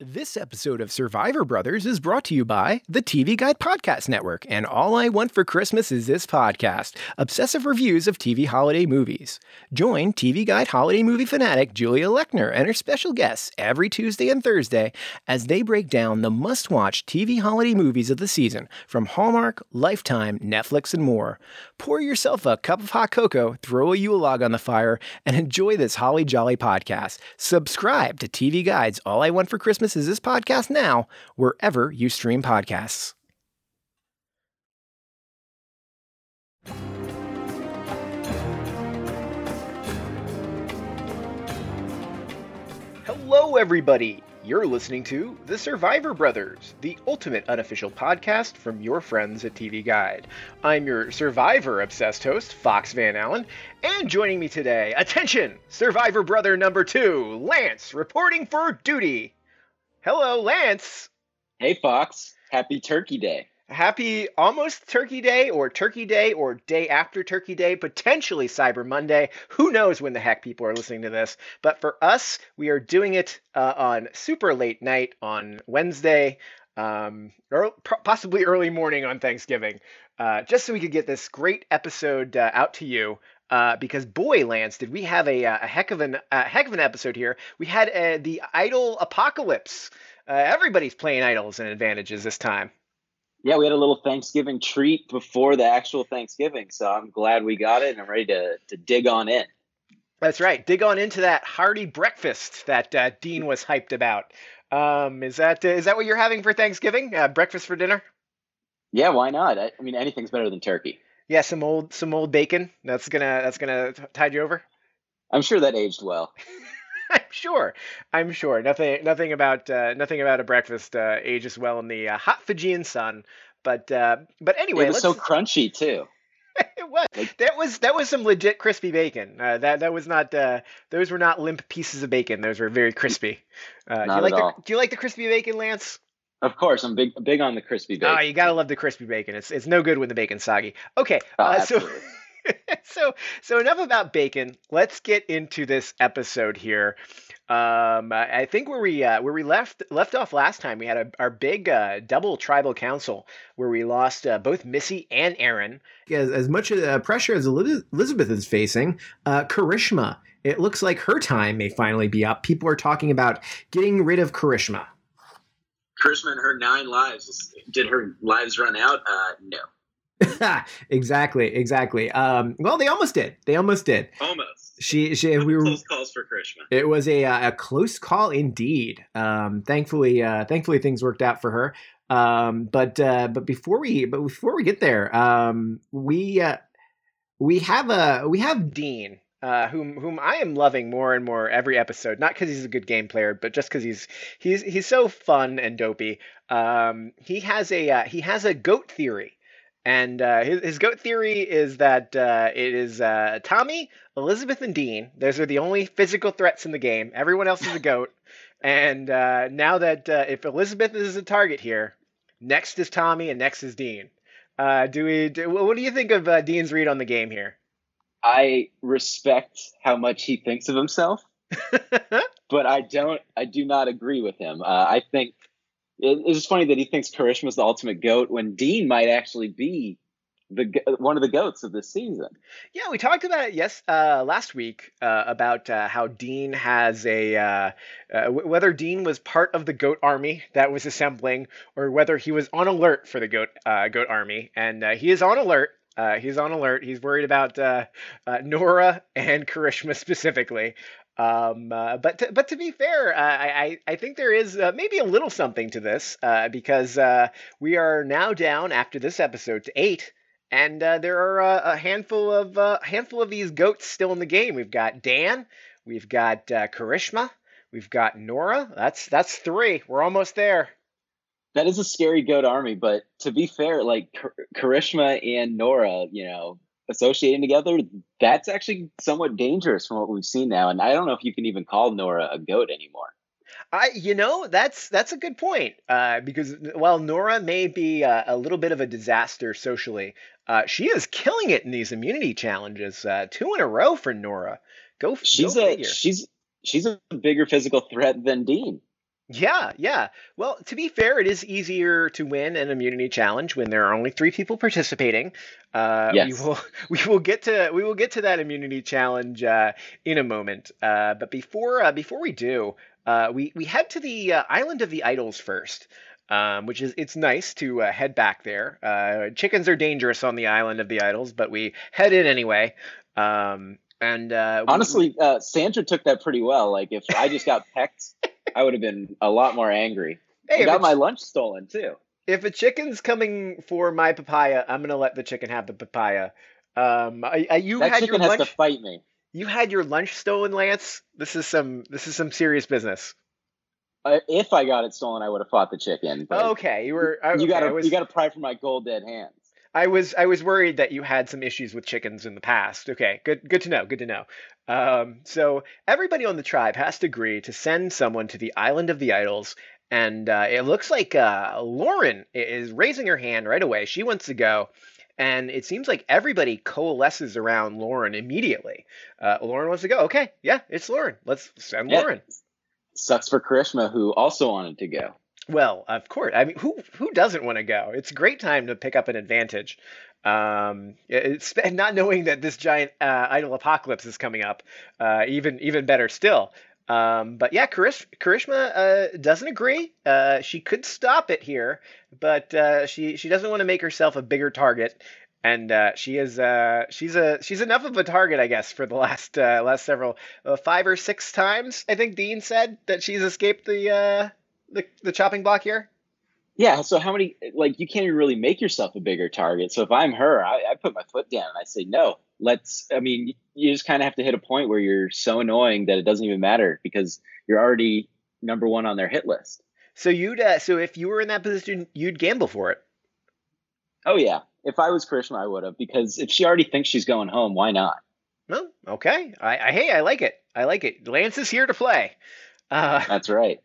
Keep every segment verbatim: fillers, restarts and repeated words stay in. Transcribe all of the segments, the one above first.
This episode of Survivor Brothers is brought to you by the T V Guide Podcast Network and All I Want for Christmas is this podcast, obsessive reviews of T V holiday movies. Join T V Guide holiday movie fanatic Julia Lechner and her special guests every Tuesday and Thursday as they break down the must-watch T V holiday movies of the season from Hallmark, Lifetime, Netflix, and more. Pour yourself a cup of hot cocoa, throw a Yule log on the fire, and enjoy this holly jolly podcast. Subscribe to T V Guide's All I Want for Christmas is this podcast now, wherever you stream podcasts. Hello, everybody. You're listening to The Survivor Brothers, the ultimate unofficial podcast from your friends at T V Guide. I'm your Survivor-obsessed host, Fox Van Allen, and joining me today, attention, Survivor Brother number two, Lance, reporting for duty. Hello, Lance. Hey, Fox. Happy Turkey Day. Happy almost Turkey Day or Turkey Day or day after Turkey Day, potentially Cyber Monday. Who knows when the heck people are listening to this. But for us, we are doing it uh, on super late night on Wednesday, um, or possibly early morning on Thanksgiving, uh, just so we could get this great episode uh, out to you. Uh, because boy, Lance, did we have a, a heck of an a heck of an episode here. We had uh, the Idol Apocalypse. Uh, everybody's playing Idols and Advantages this time. Yeah, we had a little Thanksgiving treat before the actual Thanksgiving, so I'm glad we got it, and I'm ready to to dig on in. That's right, dig on into that hearty breakfast that uh, Dean was hyped about. Um, is that uh, is that what you're having for Thanksgiving? Uh, breakfast for dinner? Yeah, why not? I, I mean, anything's better than turkey. Yeah, some old some old bacon. That's gonna that's gonna tide you over. I'm sure that aged well. I'm sure. I'm sure. Nothing nothing about uh, nothing about a breakfast uh, ages well in the uh, hot Fijian sun. But uh, but anyway, it was so crunchy too. It was. Like, that was that was some legit crispy bacon. Uh, that that was not. Uh, those were not limp pieces of bacon. Those were very crispy. Uh, not do you like at the, all. Do you like the crispy bacon, Lance? Of course, I'm big big on the crispy bacon. Oh, you gotta love the crispy bacon. It's it's no good when the bacon's soggy. Okay, oh, uh, so so so enough about bacon. Let's get into this episode here. Um, I think where we uh, where we left left off last time, we had a, our big uh, double tribal council where we lost uh, both Missy and Aaron. As, as much uh, pressure as Elizabeth is facing, uh, Karishma, it looks like her time may finally be up. People are talking about getting rid of Karishma. Karishma and her nine lives. Did her lives run out? Uh, no. exactly, exactly. Um, well, they almost did. They almost did. Almost. She, she. We were close calls for Karishma. It was a a close call indeed. Um, thankfully, uh, thankfully things worked out for her. Um, but uh, but before we but before we get there, um, we uh, we have a we have Dean. Uh, whom whom I am loving more and more every episode, not because he's a good game player, but just because he's he's he's so fun and dopey. Um, he has a uh, he has a goat theory, and uh, his his goat theory is that uh, it is uh, Tommy, Elizabeth, and Dean. Those are the only physical threats in the game. Everyone else is a goat, and uh, now that uh, if Elizabeth is a target here, next is Tommy and next is Dean. Uh, do we? Do, what do you think of uh, Dean's read on the game here? I respect how much he thinks of himself, but I don't. I do not agree with him. Uh, I think it, it's just funny that he thinks Karishma's the ultimate goat when Dean might actually be the one of the goats of this season. Yeah, we talked about it yes uh, last week uh, about uh, how Dean has a uh, uh, w- whether Dean was part of the goat army that was assembling, or whether he was on alert for the goat uh, goat army, and uh, he is on alert. Uh, he's on alert. He's worried about uh, uh, Nora and Karishma specifically. Um, uh, but to, but to be fair, uh, I I think there is uh, maybe a little something to this uh, because uh, we are now down after this episode to eight, and uh, there are uh, a handful of uh, handful of these goats still in the game. We've got Dan, we've got uh, Karishma, We've got Nora. That's that's three. We're almost there. That is a scary goat army, but to be fair, like Kar- Karishma and Nora, you know, associating together, that's actually somewhat dangerous from what we've seen now. And I don't know if you can even call Nora a goat anymore. I, you know, that's that's a good point, uh, because while Nora may be uh, a little bit of a disaster socially, uh, she is killing it in these immunity challenges. Uh, two in a row for Nora. Go. She's go a figure. she's she's a bigger physical threat than Dean. Yeah, yeah. Well, to be fair, it is easier to win an immunity challenge when there are only three people participating. Uh, yes. We will we will get to we will get to that immunity challenge uh, in a moment. Uh, but before uh, before we do. Uh, we, we head to the uh, Island of the Idols first, um, which is it's nice to uh, head back there. Uh, chickens are dangerous on the Island of the Idols, but we head in anyway. Um, and uh, we, honestly, uh, Sandra took that pretty well. Like if I just got pecked, I would have been a lot more angry. Hey, I got my lunch stolen too. If a chicken's coming for my papaya, I'm gonna let the chicken have the papaya. Um, I, I, you that had chicken your has lunch- to fight me. You had your lunch stolen, Lance. This is some this is some serious business. Uh, if I got it stolen, I would have fought the chicken. Okay, you were. Okay, you got to you got to pry from my gold dead hands. I was I was worried that you had some issues with chickens in the past. Okay, good good to know. Good to know. Um, so everybody on the tribe has to agree to send someone to the Island of the Idols, and uh, it looks like uh, Lauren is raising her hand right away. She wants to go. And it seems like everybody coalesces around Lauren immediately. Uh, Lauren wants to go. Okay, yeah, it's Lauren. Let's send yeah. Lauren. Sucks for Karishma, who also wanted to go. Well, of course. I mean, who who doesn't want to go? It's a great time to pick up an advantage. Um, it's, not knowing that this giant uh, idol apocalypse is coming up, uh, even even better still. Um, but yeah, Karish- Karishma uh, doesn't agree. Uh, she could stop it here, but uh, she she doesn't want to make herself a bigger target, and uh, she is uh, she's a she's enough of a target, I guess, for the last uh, last several uh, five or six times. I think Dean said that she's escaped the uh, the the chopping block here. Yeah. So how many? Like you can't even really make yourself a bigger target. So if I'm her, I, I put my foot down and I say no. Let's, I mean, you just kind of have to hit a point where you're so annoying that it doesn't even matter because you're already number one on their hit list. So you'd, uh, so if you were in that position, you'd gamble for it. Oh yeah. If I was Karishma, I would have, because if she already thinks she's going home, why not? No. Oh, okay. I, I, hey, I like it. I like it. Lance is here to play. Uh, That's right.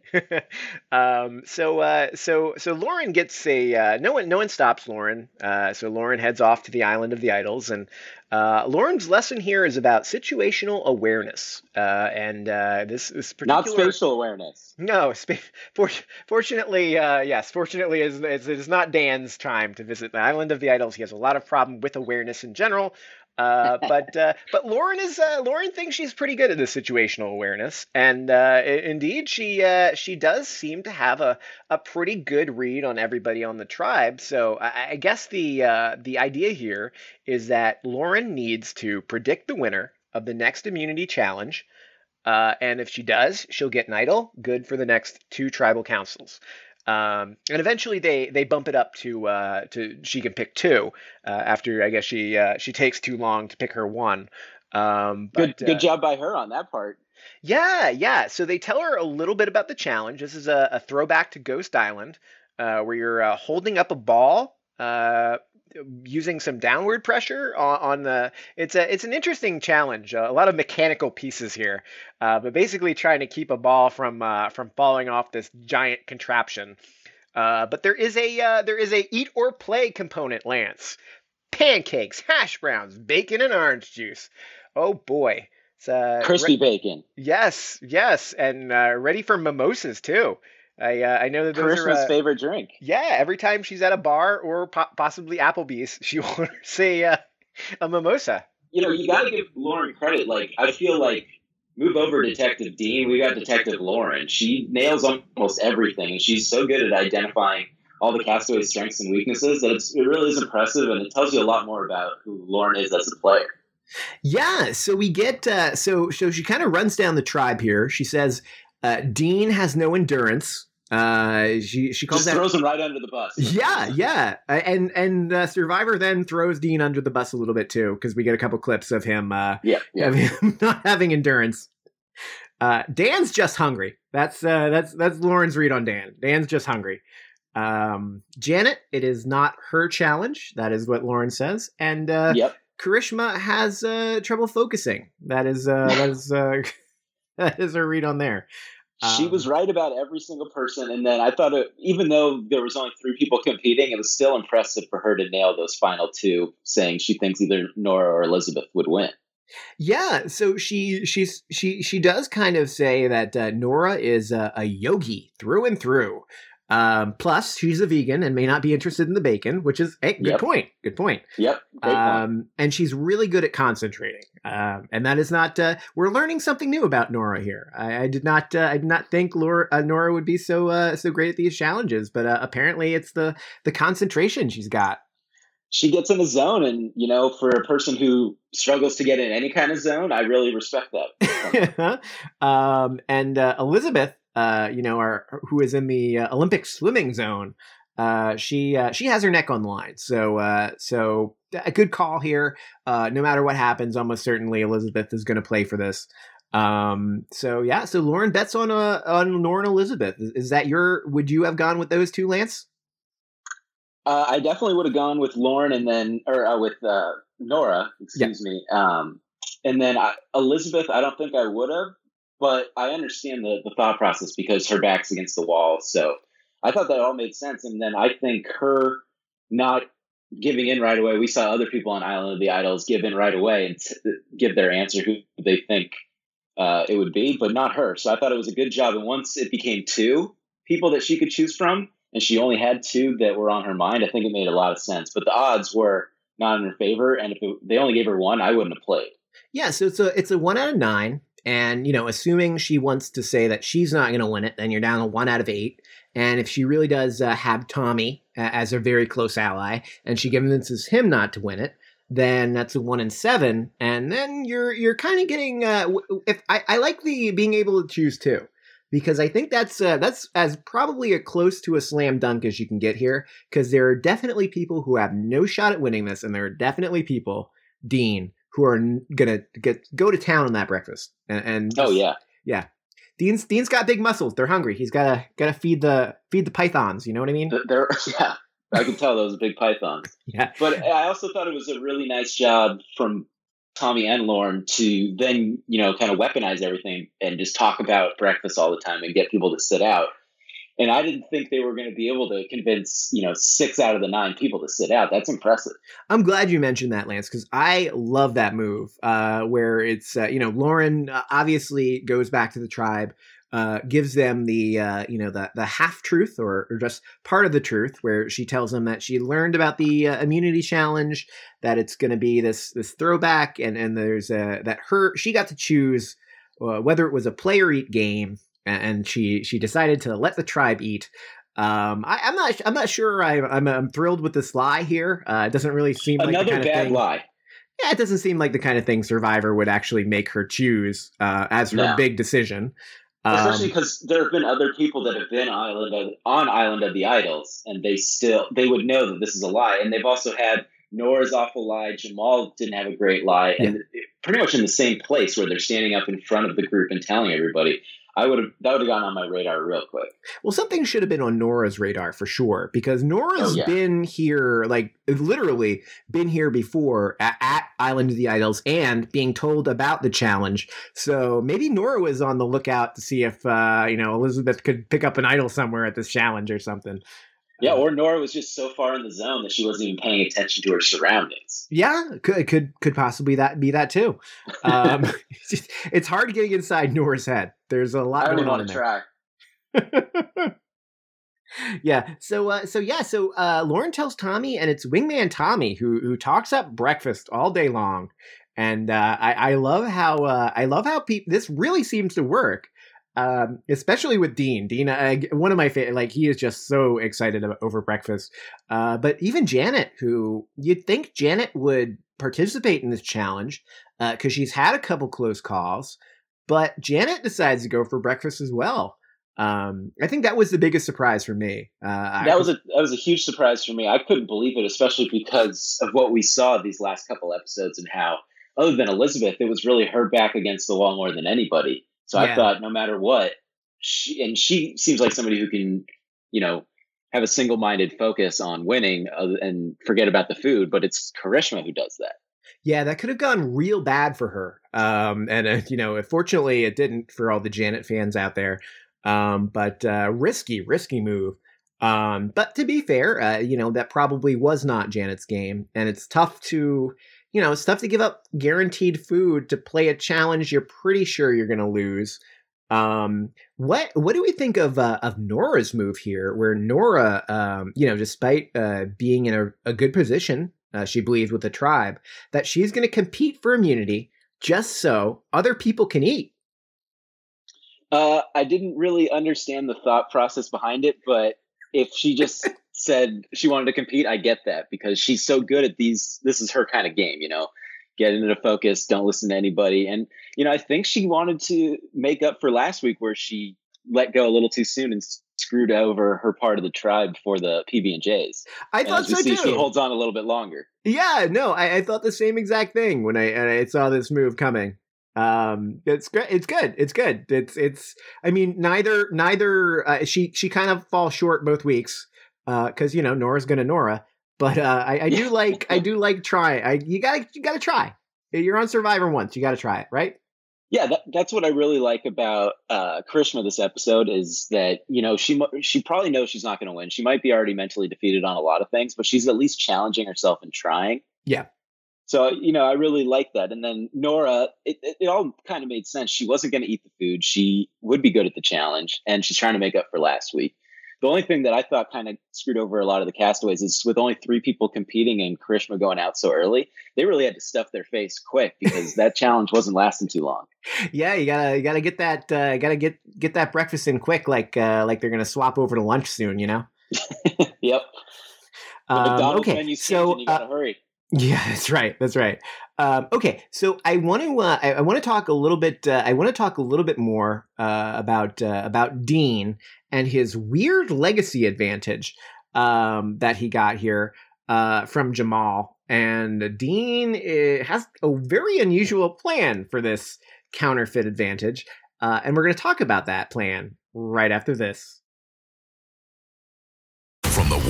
um, so, uh, so, so Lauren gets a, uh, no one, no one stops Lauren. Uh, so Lauren heads off to the Island of the Idols, and, uh, Lauren's lesson here is about situational awareness. Uh, and, uh, this is particular... not spatial awareness. No, sp- for- fortunately, uh, yes, fortunately it is, it is not Dan's time to visit the Island of the Idols. He has a lot of problem with awareness in general. Uh, but uh, but Lauren is uh, Lauren thinks she's pretty good at the situational awareness, and uh, indeed she uh, she does seem to have a, a pretty good read on everybody on the tribe. So I, I guess the uh, the idea here is that Lauren needs to predict the winner of the next immunity challenge, uh, and if she does, she'll get an idol, good for the next two tribal councils. Um, and eventually they, they bump it up to, uh, to, she can pick two, uh, after, I guess she, uh, she takes too long to pick her one. Um, but, good, good uh, job by her on that part. Yeah. Yeah. So they tell her a little bit about the challenge. This is a, a throwback to Ghost Island, uh, where you're uh, holding up a ball, uh, using some downward pressure on, on the, it's a, it's an interesting challenge. Uh, a lot of mechanical pieces here, uh, but basically trying to keep a ball from, uh, from falling off this giant contraption. Uh, but there is a, uh, there is a eat or play component, Lance. Pancakes, hash browns, bacon, and orange juice. Oh boy. It's uh crispy re- bacon. Yes. Yes. And, uh, ready for mimosas too. I uh, I know that those Karishma's are, uh, favorite drink. Yeah, every time she's at a bar or po- possibly Applebee's, she orders a uh, a mimosa. You know, you got to give Lauren credit. Like, I feel like move over Detective Dean. We got Detective Lauren. She nails almost everything. She's so good at identifying all the castaways' strengths and weaknesses that it's, it really is impressive, and it tells you a lot more about who Lauren is as a player. Yeah. So we get uh, so so she kind of runs down the tribe here. She says. Uh, Dean has no endurance. Uh, she she calls just throws that, him right under the bus. Yeah, yeah, and and uh, Survivor then throws Dean under the bus a little bit too because we get a couple clips of him. Uh, yeah, yeah. Of him not having endurance. Uh, Dan's just hungry. That's uh, that's that's Lauren's read on Dan. Dan's just hungry. Um, Janet, it is not her challenge. That is what Lauren says. And uh, yep. Karishma has uh, trouble focusing. That is uh, that is uh, that is her read on there. Um, she was right about every single person. And then I thought, it, even though there was only three people competing, it was still impressive for her to nail those final two, saying she thinks either Nora or Elizabeth would win. Yeah, so she she's she she does kind of say that uh, Nora is a, a yogi through and through. Um, plus, she's a vegan and may not be interested in the bacon, which is a hey, good yep. point. Good point. Yep. Great um, point. And she's really good at concentrating. Um, and that is not. Uh, we're learning something new about Nora here. I, I did not. Uh, I did not think Laura, uh, Nora would be so uh, so great at these challenges, but uh, apparently it's the the concentration she's got. She gets in the zone, and, you know, for a person who struggles to get in any kind of zone, I really respect that. um, and uh, Elizabeth, uh, you know, our, who is in the uh, Olympic swimming zone, uh, she uh, she has her neck on the line. So, uh, so a good call here. Uh, no matter what happens, almost certainly Elizabeth is going to play for this. Um, so, yeah, so Lauren bets on, uh, on Lauren Elizabeth. Is, is that your – would you have gone with those two, Lance? Uh, I definitely would have gone with Lauren and then, or uh, with uh, Nora, excuse yeah. me. Um, and then I, Elizabeth, I don't think I would have, but I understand the, the thought process because her back's against the wall. So I thought that all made sense. And then I think her not giving in right away, we saw other people on Island of the Idols give in right away and t- give their answer who they think uh, it would be, but not her. So I thought it was a good job. And once it became two people that she could choose from, and she only had two that were on her mind, I think it made a lot of sense. But the odds were not in her favor, and if it, they only gave her one, I wouldn't have played. Yeah, so it's a, it's a one out of nine, and, you know, assuming she wants to say that she's not going to win it, then you're down to one out of eight. And if she really does uh, have Tommy uh, as her very close ally, and she convinces him not to win it, then that's a one in seven, and then you're you're kind of getting. Uh, if I, I like the being able to choose two. Because I think that's uh, that's as probably a close to a slam dunk as you can get here. Because there are definitely people who have no shot at winning this, and there are definitely people, Dean, who are gonna get go to town on that breakfast. And, and oh yeah, yeah. Dean's Dean's got big muscles. They're hungry. He's gotta gotta feed the feed the pythons. You know what I mean? They're, yeah, I can tell those big pythons. Yeah. But I also thought it was a really nice job from Tommy and Lauren to then, you know, kind of weaponize everything and just talk about breakfast all the time and get people to sit out. And I didn't think they were going to be able to convince, you know, six out of the nine people to sit out. That's impressive. I'm glad you mentioned that, Lance, because I love that move uh, where it's, uh, you know, Lauren uh, obviously goes back to the tribe, uh, gives them the, uh, you know, the the half truth or, or just part of the truth where she tells them that she learned about the uh, immunity challenge, that it's going to be this, this throwback. And, and there's a, that her, she got to choose uh, whether it was a play or eat game. And she, she decided to let the tribe eat. Um, I, I'm not I'm not sure I, I'm I'm thrilled with this lie here. Uh, it doesn't really seem like another the kind bad of thing, lie. Yeah, it doesn't seem like the kind of thing Survivor would actually make her choose uh, as her no. big decision. Um, Especially because there have been other people that have been on Island of, on Island of the Idols, and they still they would know that this is a lie. And they've also had Nora's awful lie. Jamal didn't have a great lie, and yeah. pretty much in the same place where they're standing up in front of the group and telling everybody. I would have that would have gone on my radar real quick. Well, something should have been on Nora's radar for sure, because Nora's oh, yeah. been here, like literally been here before at, at Island of the Idols and being told about the challenge. So maybe Nora was on the lookout to see if uh, you know Elizabeth could pick up an idol somewhere at this challenge or something. Yeah, or Nora was just so far in the zone that she wasn't even paying attention to her surroundings. Yeah, could could could possibly that be that too. Um, it's, just, it's hard getting inside Nora's head. There's a lot I going on in there. I really want to try. Yeah. So, uh, so yeah. So uh, Lauren tells Tommy, and it's Wingman Tommy who who talks up breakfast all day long, and uh, I, I love how uh, I love how people. This really seems to work. Um, especially with Dean, Dean, uh, one of my favorite, like he is just so excited about, over breakfast. Uh, but even Janet, who you'd think Janet would participate in this challenge, uh, cause she's had a couple close calls, but Janet decides to go for breakfast as well. Um, I think that was the biggest surprise for me. Uh, that was a, that was a huge surprise for me. I couldn't believe it, especially because of what we saw these last couple episodes and how, other than Elizabeth, it was really her back against the wall more than anybody. So yeah. I thought no matter what, she, and she seems like somebody who can, you know, have a single-minded focus on winning and forget about the food, but it's Karishma who does that. Yeah, that could have gone real bad for her. Um, and, uh, you know, fortunately it didn't for all the Janet fans out there. Um, but uh, risky, risky move. Um, but to be fair, uh, you know, that probably was not Janet's game. And it's tough to, you know, it's tough to give up guaranteed food to play a challenge you're pretty sure you're going to lose. Um, what what do we think of uh, of Nora's move here, where Nora, um, you know, despite uh, being in a, a good position, uh, she believes with the tribe, that she's going to compete for immunity just so other people can eat? Uh, I didn't really understand the thought process behind it, but if she just said she wanted to compete, I get that, because she's so good at these. This is her kind of game, you know. Get into the focus, don't listen to anybody. And, you know, I think she wanted to make up for last week where she let go a little too soon and screwed over her part of the tribe for the P B and J's. I thought so, too. She holds on a little bit longer. Yeah, no, I, I thought the same exact thing when I, and I saw this move coming. Um, it's good. It's good. It's good. It's, it's, I mean, neither, neither, uh, she, she kind of falls short both weeks, uh, cause you know, Nora's going to Nora. But uh, I, I do like I do like try. I, you gotta you gotta try. You're on Survivor once. You gotta try it, right? Yeah, that, that's what I really like about uh, Karishma this episode is that, you know, she she probably knows she's not going to win. She might be already mentally defeated on a lot of things, but she's at least challenging herself and trying. Yeah. So, you know, I really like that. And then Nora, it, it, it all kind of made sense. She wasn't going to eat the food. She would be good at the challenge, and she's trying to make up for last week. The only thing that I thought kind of screwed over a lot of the castaways is with only three people competing and Karishma going out so early, they really had to stuff their face quick because that challenge wasn't lasting too long. Yeah, you gotta you gotta get that uh, gotta get get that breakfast in quick, like uh, like they're gonna swap over to lunch soon, you know. Yep. Um, McDonald's okay, menu so you gotta uh, hurry. Yeah, that's right. That's right. Um, okay, so I want to uh, I, I want to talk a little bit. Uh, I want to talk a little bit more uh, about uh, about Dean and his weird legacy advantage um, that he got here uh, from Jamal. And Dean uh, has a very unusual plan for this counterfeit advantage, uh, and we're going to talk about that plan right after this. From the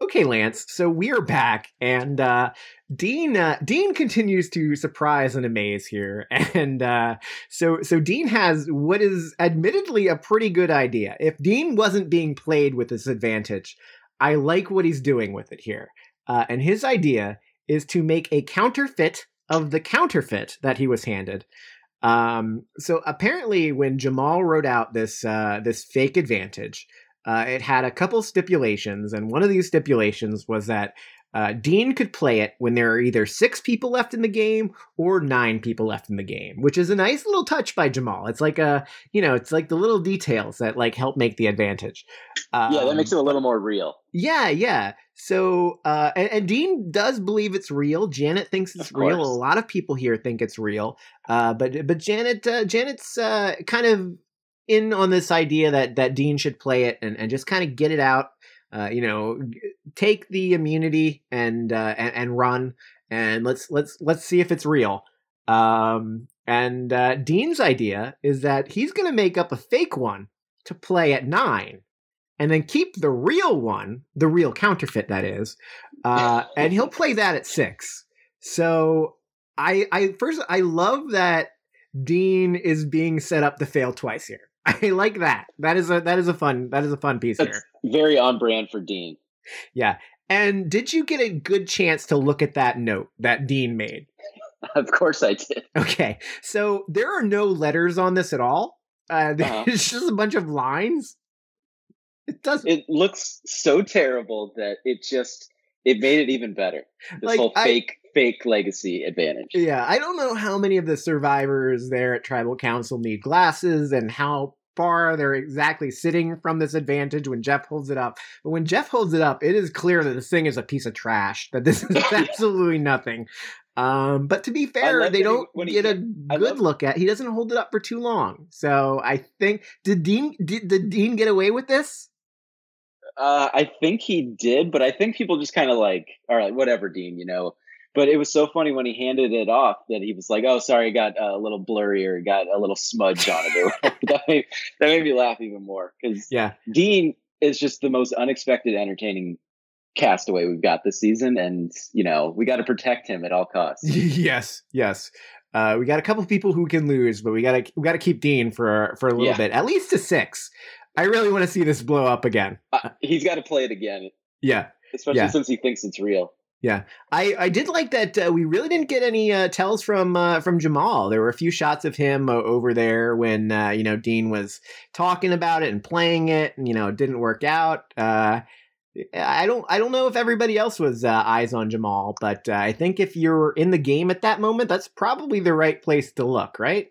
Okay, Lance, so we're back, and uh, Dean uh, Dean continues to surprise and amaze here. And uh, so so Dean has what is admittedly a pretty good idea. If Dean wasn't being played with this advantage, I like what he's doing with it here. Uh, and his idea is to make a counterfeit of the counterfeit that he was handed. Um, so apparently when Jamal wrote out this uh, this fake advantage, Uh, it had a couple stipulations, and one of these stipulations was that uh, Dean could play it when there are either six people left in the game or nine people left in the game, which is a nice little touch by Jamal. It's like a, you know, it's like the little details that like help make the advantage. Um, yeah, that makes it a little more real. Yeah, yeah. So, uh, and, and Dean does believe it's real. Janet thinks it's real. A lot of people here think it's real, uh, but but Janet, uh, Janet's uh, kind of in on this idea that, that Dean should play it and, and just kind of get it out, uh, you know, g- take the immunity and, uh, and, and run, and let's, let's, let's see if it's real. Um, and, uh, Dean's idea is that he's going to make up a fake one to play at nine and then keep the real one, the real counterfeit that is, uh, and he'll play that at six. So I, I first, I love that Dean is being set up to fail twice here. I like that. That is a that is a fun that is a fun piece. That's here. Very on brand for Dean. Yeah. And did you get a good chance to look at that note that Dean made? Of course I did. Okay. So there are no letters on this at all. Uh, uh-huh. It's just a bunch of lines. It doesn't. It looks so terrible that it just it made it even better. This like, whole fake. I, Fake legacy advantage. Yeah, I don't know how many of the survivors there at Tribal Council need glasses and how far they're exactly sitting from this advantage when Jeff holds it up. But when Jeff holds it up, it is clear that this thing is a piece of trash, that this is absolutely nothing. Um, but to be fair, they don't he, he, get a good look at. He doesn't hold it up for too long. So I think did Dean did, did Dean get away with this? Uh, I think he did, but I think people just kind of like, all right, whatever, Dean, you know. But it was so funny when he handed it off that he was like, oh, sorry, it got a little blurry or got a little smudge on it. that, made, that made me laugh even more because yeah. Dean is just the most unexpected, entertaining castaway we've got this season. And, you know, we got to protect him at all costs. yes, yes. Uh, we got a couple of people who can lose, but we got to we got to keep Dean for, for a little yeah. bit, at least to six. I really want to see this blow up again. Uh, he's got to play it again. Yeah. Especially yeah. since he thinks it's real. Yeah, I, I did like that uh, we really didn't get any uh, tells from uh, from Jamal. There were a few shots of him uh, over there when, uh, you know, Dean was talking about it and playing it and, you know, it didn't work out. Uh, I don't I don't know if everybody else was uh, eyes on Jamal, but uh, I think if you're in the game at that moment, that's probably the right place to look, right?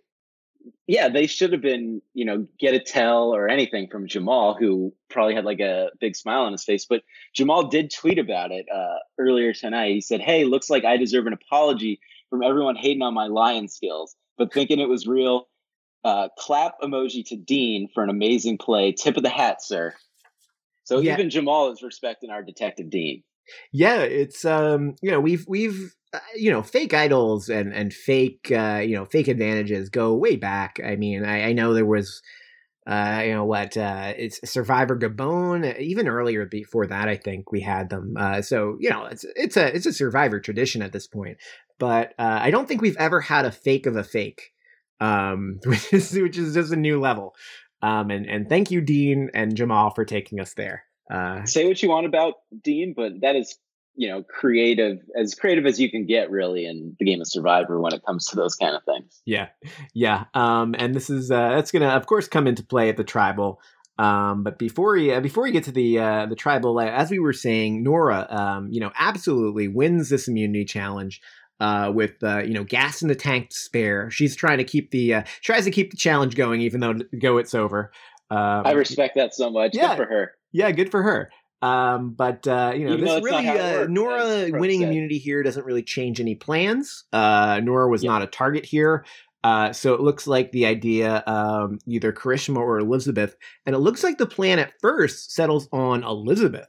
Yeah, they should have been, you know, get a tell or anything from Jamal, who probably had like a big smile on his face. But Jamal did tweet about it uh, earlier tonight. He said, hey, looks like I deserve an apology from everyone hating on my lion skills, but thinking it was real. Uh, clap emoji to Dean for an amazing play. Tip of the hat, sir. So yeah. even Jamal is respecting our detective Dean. Yeah, it's, um, you know, we've, we've, uh, you know, fake idols and, and fake, uh, you know, fake advantages go way back. I mean, I, I know there was, uh, you know what, uh, it's Survivor Gabon, even earlier before that, I think we had them. Uh, so, you know, it's, it's a, it's a Survivor tradition at this point, but, uh, I don't think we've ever had a fake of a fake, um, which is, which is just a new level. Um, and, and thank you, Dean and Jamal, for taking us there. Uh, Say what you want about Dean, but that is, you know, creative, as creative as you can get really in the game of Survivor when it comes to those kind of things. Yeah. Yeah. Um, and this is, uh, that's going to, of course, come into play at the tribal. Um, but before we, uh, before we get to the, uh, the tribal, as we were saying, Nora, um, you know, absolutely wins this immunity challenge. Uh, with, uh, you know, gas in the tank to spare. She's trying to keep the, uh, tries to keep the challenge going, even though go it's over. Um, I respect that so much. Yeah. Good for her. Yeah, good for her. Um, but, uh, you know, Even this really, uh, Nora winning immunity here doesn't really change any plans. Uh, Nora was yeah. not a target here. Uh, so it looks like the idea, um, either Karishma or Elizabeth. And it looks like the plan at first settles on Elizabeth.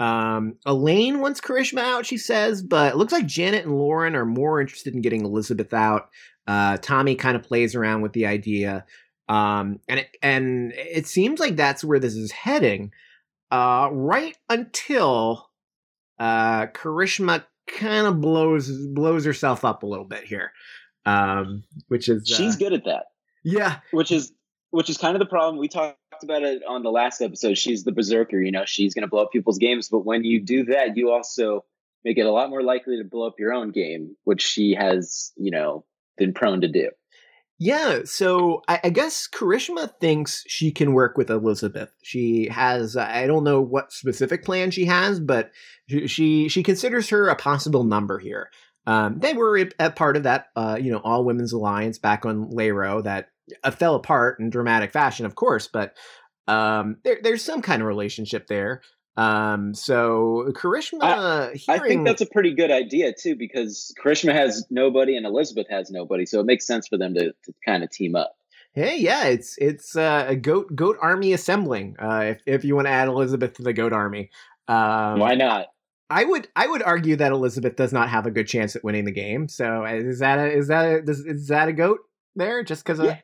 Um, Elaine wants Karishma out, she says, but it looks like Janet and Lauren are more interested in getting Elizabeth out. Uh, Tommy kind of plays around with the idea. Um, and it, and it seems like that's where this is heading. Uh, right until uh, Karishma kind of blows blows herself up a little bit here, um, which is uh, she's good at that. Yeah, which is which is kind of the problem. We talked about it on the last episode. She's the berserker, you know. She's going to blow up people's games, but when you do that, you also make it a lot more likely to blow up your own game, which she has, you know, been prone to do. Yeah, so I, I guess Karishma thinks she can work with Elizabeth. She has, I don't know what specific plan she has, but she she, she considers her a possible number here. Um, they were a, a part of that, uh, you know, All Women's Alliance back on Lero that uh, fell apart in dramatic fashion, of course, but um, there, there's some kind of relationship there. Um, so Karishma, I, hearing... I think that's a pretty good idea too, because Karishma has nobody and Elizabeth has nobody. So it makes sense for them to, to kind of team up. Hey, yeah, it's, it's uh, a goat, goat army assembling. Uh, if, if you want to add Elizabeth to the goat army, um, why not? I would, I would argue that Elizabeth does not have a good chance at winning the game. So is that, a, is that, a, is that a goat there? Just cause yeah.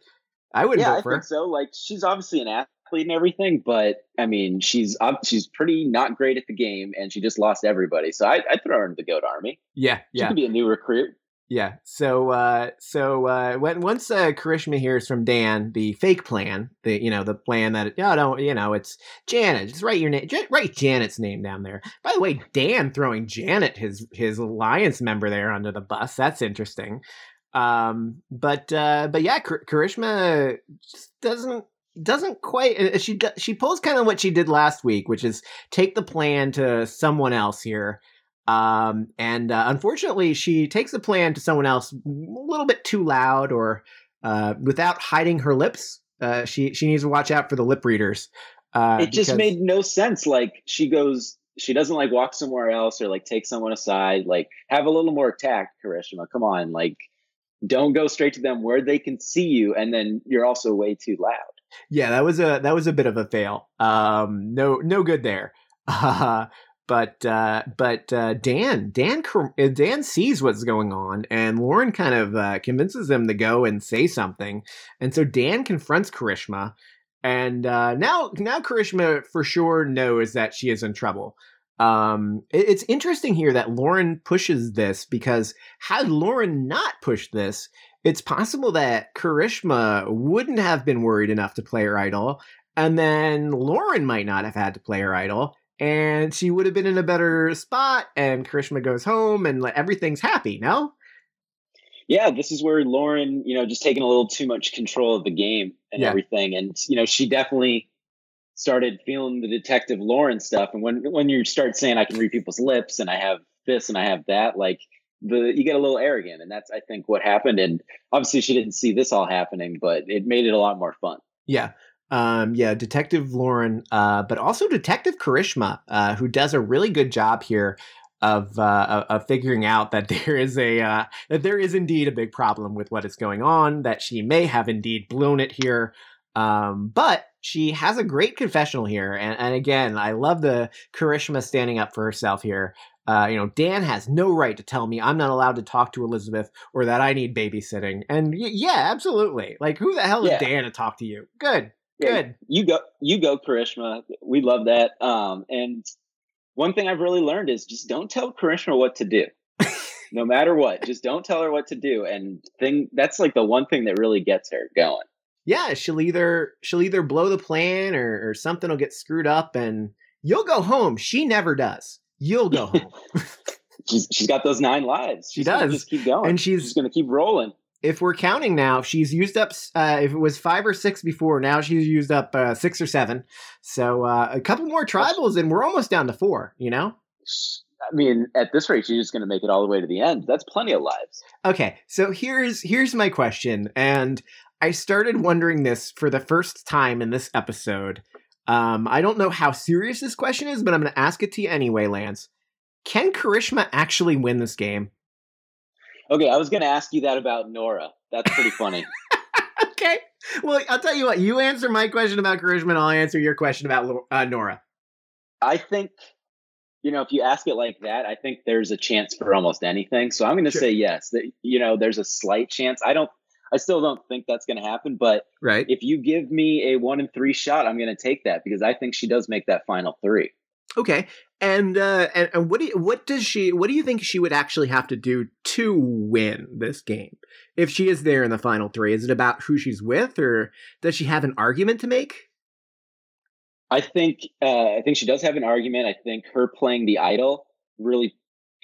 I, I would yeah, vote for I think her. So like, she's obviously an athlete and everything, but I mean, she's she's pretty not great at the game, and she just lost everybody. So I I'd throw her into the goat army. Yeah, yeah. She could be a new recruit. Yeah. So uh, so uh, when once uh, Karishma hears from Dan the fake plan, the you know the plan that no, no, you know it's Janet. Just write your name, write Janet's name down there. By the way, Dan throwing Janet, his his alliance member, there under the bus. That's interesting. Um, but uh, but yeah, Kar- Karishma just doesn't. Doesn't quite she she pulls kind of what she did last week, which is take the plan to someone else here, um, and uh, unfortunately she takes the plan to someone else a little bit too loud or uh, without hiding her lips. Uh, she she needs to watch out for the lip readers. Uh, it just because... made no sense. Like she goes, she doesn't like walk somewhere else or like take someone aside. Like have a little more tact, Karishma. Come on, like don't go straight to them where they can see you, and then you're also way too loud. Yeah, that was a that was a bit of a fail. Um, no no good there. Uh, but uh, but uh, Dan Dan Dan sees what's going on, and Lauren kind of uh, convinces him to go and say something, and so Dan confronts Karishma. And uh, now, now Karishma for sure knows that she is in trouble. Um, it, it's interesting here that Lauren pushes this, because had Lauren not pushed this, it's possible that Karishma wouldn't have been worried enough to play her idol, and then Lauren might not have had to play her idol, and she would have been in a better spot. And Karishma goes home, and like, everything's happy. No. Yeah, this is where Lauren, you know, just taking a little too much control of the game and yeah. everything. And, you know, she definitely started feeling the Detective Lauren stuff. And when when you start saying, I can read people's lips and I have this and I have that, like, the you get a little arrogant. And that's, I think, what happened. And obviously she didn't see this all happening, but it made it a lot more fun. Yeah. Um, yeah, Detective Lauren, uh, but also Detective Karishma, uh, who does a really good job here of uh of figuring out that there is a uh that there is indeed a big problem with what is going on, that she may have indeed blown it here, um but she has a great confessional here, and, and again I love the Karishma standing up for herself here. Uh you know, Dan has no right to tell me I'm not allowed to talk to Elizabeth or that I need babysitting, and y- yeah absolutely, like who the hell yeah. is Dan to talk to you? Good yeah, good you go you go Karishma, we love that. Um and one thing I've really learned is just don't tell Karishma what to do, no matter what. Just don't tell her what to do, and thing that's like the one thing that really gets her going. Yeah, she'll either she'll either blow the plan, or, or something will get screwed up, and you'll go home. She never does. You'll go home. she's she's got those nine lives. She's she does. Just keep going, and she's, she's going to keep rolling. If we're counting now, she's used up, uh, if it was five or six before, now she's used up uh, six or seven. So uh, a couple more tribals and we're almost down to four, you know? I mean, at this rate, she's just going to make it all the way to the end. That's plenty of lives. Okay, so here's here's my question. And I started wondering this for the first time in this episode. Um, I don't know how serious this question is, but I'm going to ask it to you anyway, Lance. Can Karishma actually win this game? Okay, I was going to ask you that about Nora. That's pretty funny. Okay. Well, I'll tell you what. You answer my question about Karishma, and I'll answer your question about uh, Nora. I think, you know, if you ask it like that, I think there's a chance for almost anything. So I'm going to sure. say yes. That, you know, there's a slight chance. I don't. I still don't think that's going to happen. But right. if you give me a one in three shot, I'm going to take that, because I think she does make that final three. Okay. And, uh, and and what do you, what does she what do you think she would actually have to do to win this game if she is there in the final three? Is it about who she's with, or does she have an argument to make? I think uh, I think she does have an argument. I think her playing the idol really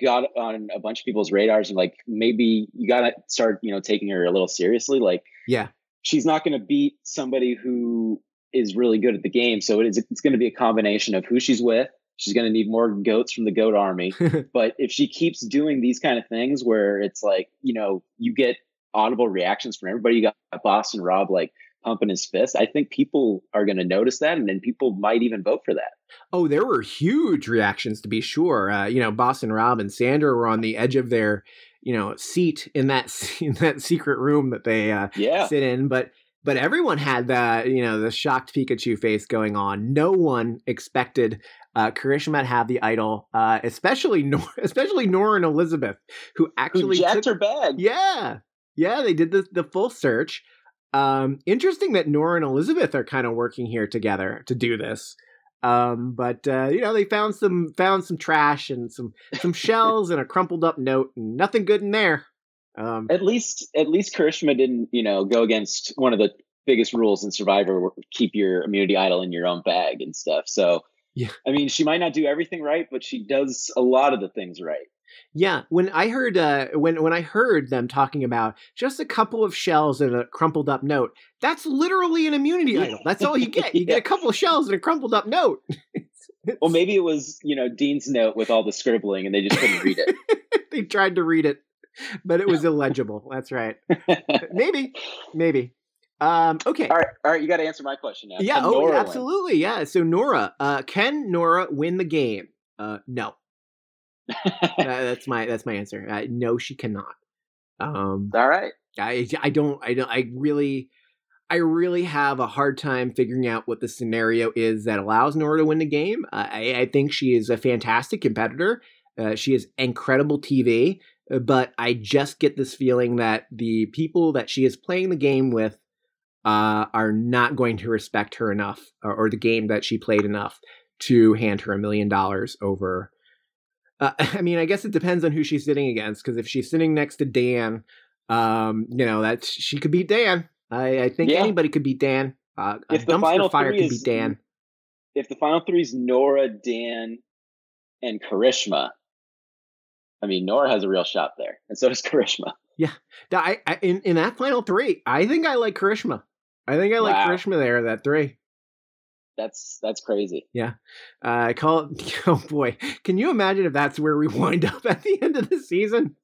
got on a bunch of people's radars, and like maybe you got to start you know taking her a little seriously. Like yeah, she's not going to beat somebody who is really good at the game, so it is it's going to be a combination of who she's with. She's going to need more goats from the goat army. But if she keeps doing these kind of things where it's like, you know, you get audible reactions from everybody, you got Boston Rob like pumping his fist, I think people are going to notice that. And then people might even vote for that. Oh, there were huge reactions, to be sure. Uh, you know, Boston Rob and Sandra were on the edge of their, you know, seat in that, in that secret room that they uh, yeah. sit in. But But everyone had that, you know, the shocked Pikachu face going on. No one expected uh, Karishma to have the idol, uh, especially Nor- especially Nora and Elizabeth, who actually who jacked took- her bag. Yeah, yeah, they did the the full search. Um, interesting that Nora and Elizabeth are kind of working here together to do this. Um, but uh, you know, they found some found some trash and some some shells and a crumpled up note, and nothing good in there. Um, at least, at least Karishma didn't, you know, go against one of the biggest rules in Survivor: keep your immunity idol in your own bag and stuff. So, yeah. I mean, she might not do everything right, but she does a lot of the things right. Yeah. When I heard, uh, when when I heard them talking about just a couple of shells and a crumpled up note, that's literally an immunity yeah. idol. That's all you get. You yeah. get a couple of shells and a crumpled up note. Well, maybe it was, you know, Dean's note with all the scribbling, and they just couldn't read it. They tried to read it, but it was illegible. That's right. Maybe, maybe. Um, okay. All right. All right. You got to answer my question now. Yeah. Can oh, Nora absolutely. Win? Yeah. So Nora, uh, can Nora win the game? Uh, no. uh, that's my that's my answer. Uh, no, she cannot. Um, all right. I I don't I don't I really I really have a hard time figuring out what the scenario is that allows Nora to win the game. Uh, I, I think she is a fantastic competitor. Uh, she is incredible T V, but I just get this feeling that the people that she is playing the game with uh, are not going to respect her enough, or, or the game that she played enough to hand her a million dollars over. Uh, I mean, I guess it depends on who she's sitting against, because if she's sitting next to Dan, um, you know, that's, she could beat Dan. I, I think yeah. anybody could beat Dan. Uh, if a the dumpster final fire could is, beat Dan. If the final three is Nora, Dan, and Karishma, I mean, Nora has a real shot there, and so does Karishma. Yeah. I, I, in, in that final three, I think I like Karishma. I think I like wow. Karishma there, that three. That's that's crazy. Yeah. Uh, I call it, oh boy. Can you imagine if that's where we wind up at the end of the season?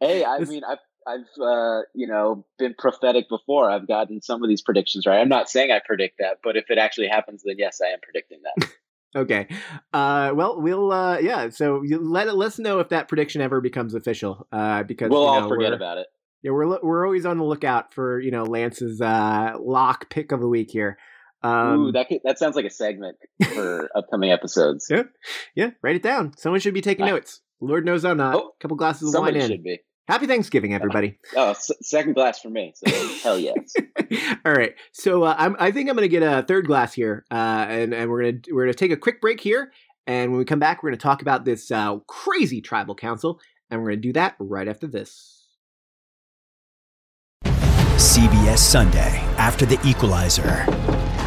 Hey, I this, mean, I've, I've uh, you know, been prophetic before. I've gotten some of these predictions right. I'm not saying I predict that, but if it actually happens, then yes, I am predicting that. Okay. Uh, well, we'll, uh, yeah. So you let, let us know if that prediction ever becomes official. Uh, because We'll you know, all forget about it. Yeah, we're we're always on the lookout for, you know, Lance's uh, lock pick of the week here. Um, Ooh, that could, that sounds like a segment for upcoming episodes. Yeah, yeah. Write it down. Someone should be taking right. notes. Lord knows I'm not. Oh, a couple glasses of wine in. Should be. Happy Thanksgiving, everybody. Oh, s- second glass for me. So hell yes. All right. So uh, I'm, I think I'm going to get a third glass here, uh, and and we're gonna we're gonna take a quick break here, and when we come back, we're gonna talk about this uh, crazy tribal council, and we're gonna do that right after this. C B S Sunday after The Equalizer.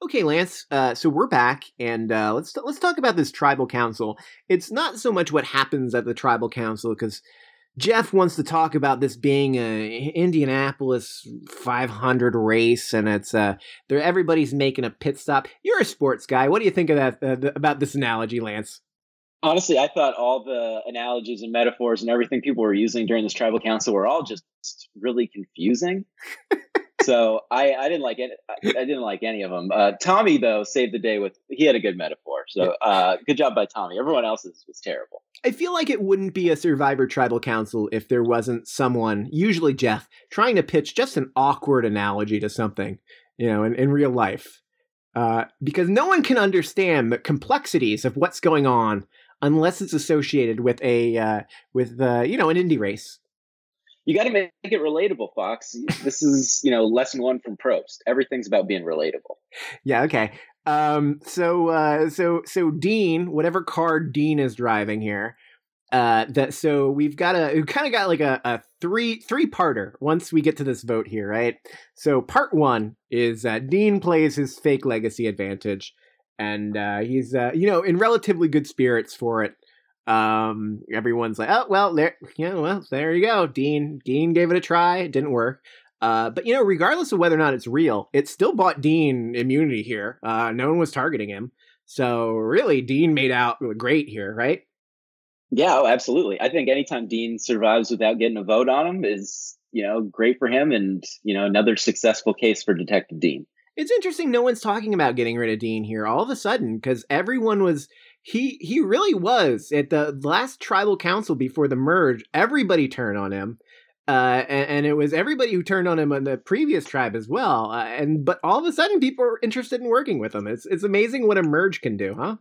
Okay, Lance. Uh, so we're back, and uh, let's t- let's talk about this tribal council. It's not so much what happens at the tribal council, because Jeff wants to talk about this being an Indianapolis five hundred race, and it's uh, there everybody's making a pit stop. You're a sports guy. What do you think of that uh, th- about this analogy, Lance? Honestly, I thought all the analogies and metaphors and everything people were using during this tribal council were all just really confusing. So I, I didn't like any, I didn't like any of them. Uh, Tommy, though, saved the day with, he had a good metaphor. So uh, good job by Tommy. Everyone else's was terrible. I feel like it wouldn't be a Survivor tribal council if there wasn't someone, usually Jeff, trying to pitch just an awkward analogy to something, you know, in, in real life. Uh, because no one can understand the complexities of what's going on unless it's associated with a, uh, with uh, you know, an indie race. You got to make it relatable, Fox. This is, you know, lesson one from Probst. Everything's about being relatable. Yeah. Okay. Um, so, uh, so, so Dean, whatever car Dean is driving here, uh, that, so we've got a, we kind of got like a, a three, three parter once we get to this vote here. Right. So part one is uh, Dean plays his fake legacy advantage, and uh, he's, uh, you know, in relatively good spirits for it. Um, everyone's like, oh, well, there, yeah, well, there you go. Dean, Dean gave it a try. It didn't work. Uh, but you know, regardless of whether or not it's real, it still bought Dean immunity here. Uh, no one was targeting him. So really Dean made out great here, right? Yeah, oh, absolutely. I think anytime Dean survives without getting a vote on him is, you know, great for him. And, you know, another successful case for Detective Dean. It's interesting. No one's talking about getting rid of Dean here all of a sudden, because everyone was, He he really was at the last tribal council before the merge. Everybody turned on him, uh, and, and it was everybody who turned on him on the previous tribe as well. Uh, and but all of a sudden, people are interested in working with him. It's it's amazing what a merge can do, huh?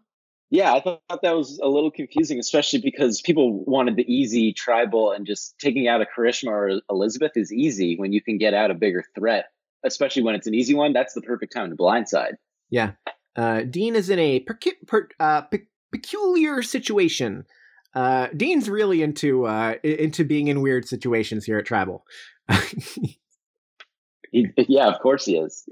Yeah, I thought that was a little confusing, especially because people wanted the easy tribal, and just taking out a Karishma or Elizabeth is easy when you can get out a bigger threat, especially when it's an easy one. That's the perfect time to blindside. Yeah, uh, Dean is in a per, per, uh, per, peculiar situation. Uh, Dean's really into uh, into being in weird situations here at Tribal. He, yeah, of course he is.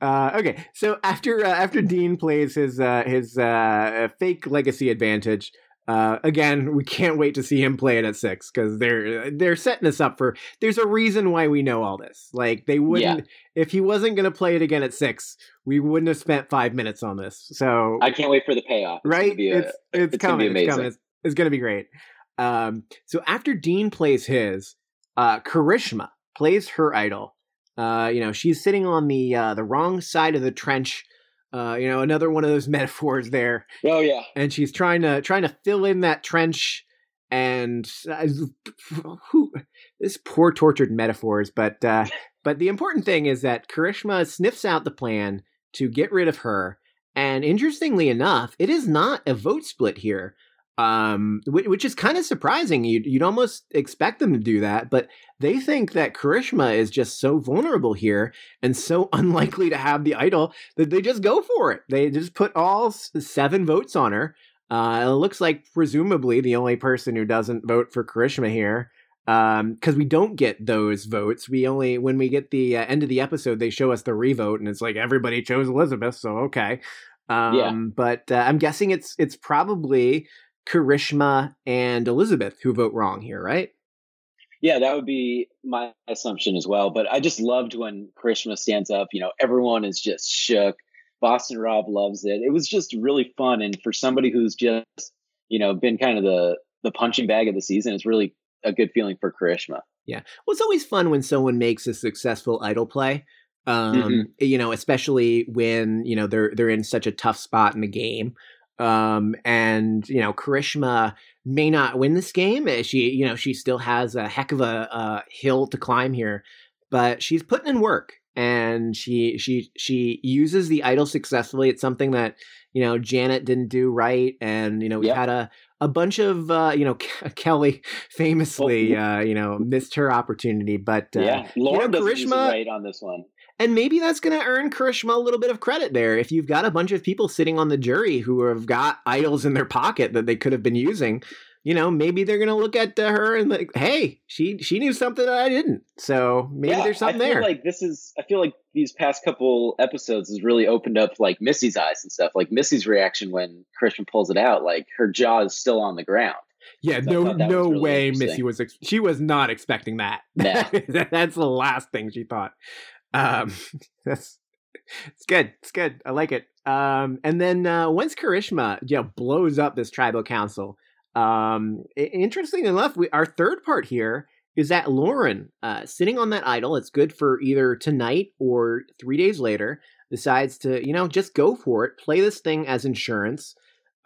Uh, okay, so after uh, after Dean plays his uh, his uh, fake legacy advantage. Uh, again, we can't wait to see him play it at six because they're they're setting us up for. There's a reason why we know all this. Like they wouldn't yeah. if he wasn't going to play it again at six, we wouldn't have spent five minutes on this. So I can't wait for the payoff. It's right? Be a, it's it's, it's coming. It's coming. It's, it's going to be great. Um, so after Dean plays his, uh, Karishma plays her idol. Uh, you know, she's sitting on the uh, the wrong side of the trench. Uh, you know, another one of those metaphors there. Oh yeah, and she's trying to trying to fill in that trench, and uh, who, this poor tortured metaphors. But uh, but the important thing is that Karishma sniffs out the plan to get rid of her, and interestingly enough, it is not a vote split here, um, which, which is kind of surprising. You'd, you'd almost expect them to do that, but they think that Karishma is just so vulnerable here and so unlikely to have the idol that they just go for it. They just put all seven votes on her. Uh, it looks like presumably the only person who doesn't vote for Karishma here, um, because we don't get those votes. We only, when we get the uh, end of the episode, they show us the revote, and it's like everybody chose Elizabeth, so okay. Um, yeah. But uh, I'm guessing it's it's probably Karishma and Elizabeth who vote wrong here, right? Yeah, that would be my assumption as well. But I just loved when Karishma stands up. You know, everyone is just shook. Boston Rob loves it. It was just really fun. And for somebody who's just, you know, been kind of the, the punching bag of the season, it's really a good feeling for Karishma. Yeah. Well, it's always fun when someone makes a successful idol play. Um, mm-hmm. You know, especially when, you know, they're they're in such a tough spot in the game. Um, and, you know, Karishma may not win this game. She, you know, she still has a heck of a, a hill to climb here, but she's putting in work, and she, she, she uses the idol successfully. It's something that, you know, Janet didn't do right. And, you know, we yep. had a, a bunch of, uh, you know, Ke- Kelly famously, uh, you know, missed her opportunity, but, uh, yeah. Lauren, you know, Karishma right on this one. And maybe that's going to earn Karishma a little bit of credit there. If you've got a bunch of people sitting on the jury who have got idols in their pocket that they could have been using, you know, maybe they're going to look at her and like, hey, she she knew something that I didn't. So maybe yeah, there's something there. I feel there. like this is, I feel like these past couple episodes has really opened up like Missy's eyes and stuff. Like Missy's reaction when Karishma pulls it out, like her jaw is still on the ground. Yeah, so no, no really way Missy was, ex- she was not expecting that. Nah. That's the last thing she thought. Um, that's, it's good. It's good. I like it. Um, and then, uh, once Karishma, you know, blows up this tribal council, um, interesting enough, we, our third part here is that Lauren, uh, sitting on that idol, it's good for either tonight or three days later, decides to, you know, just go for it, play this thing as insurance,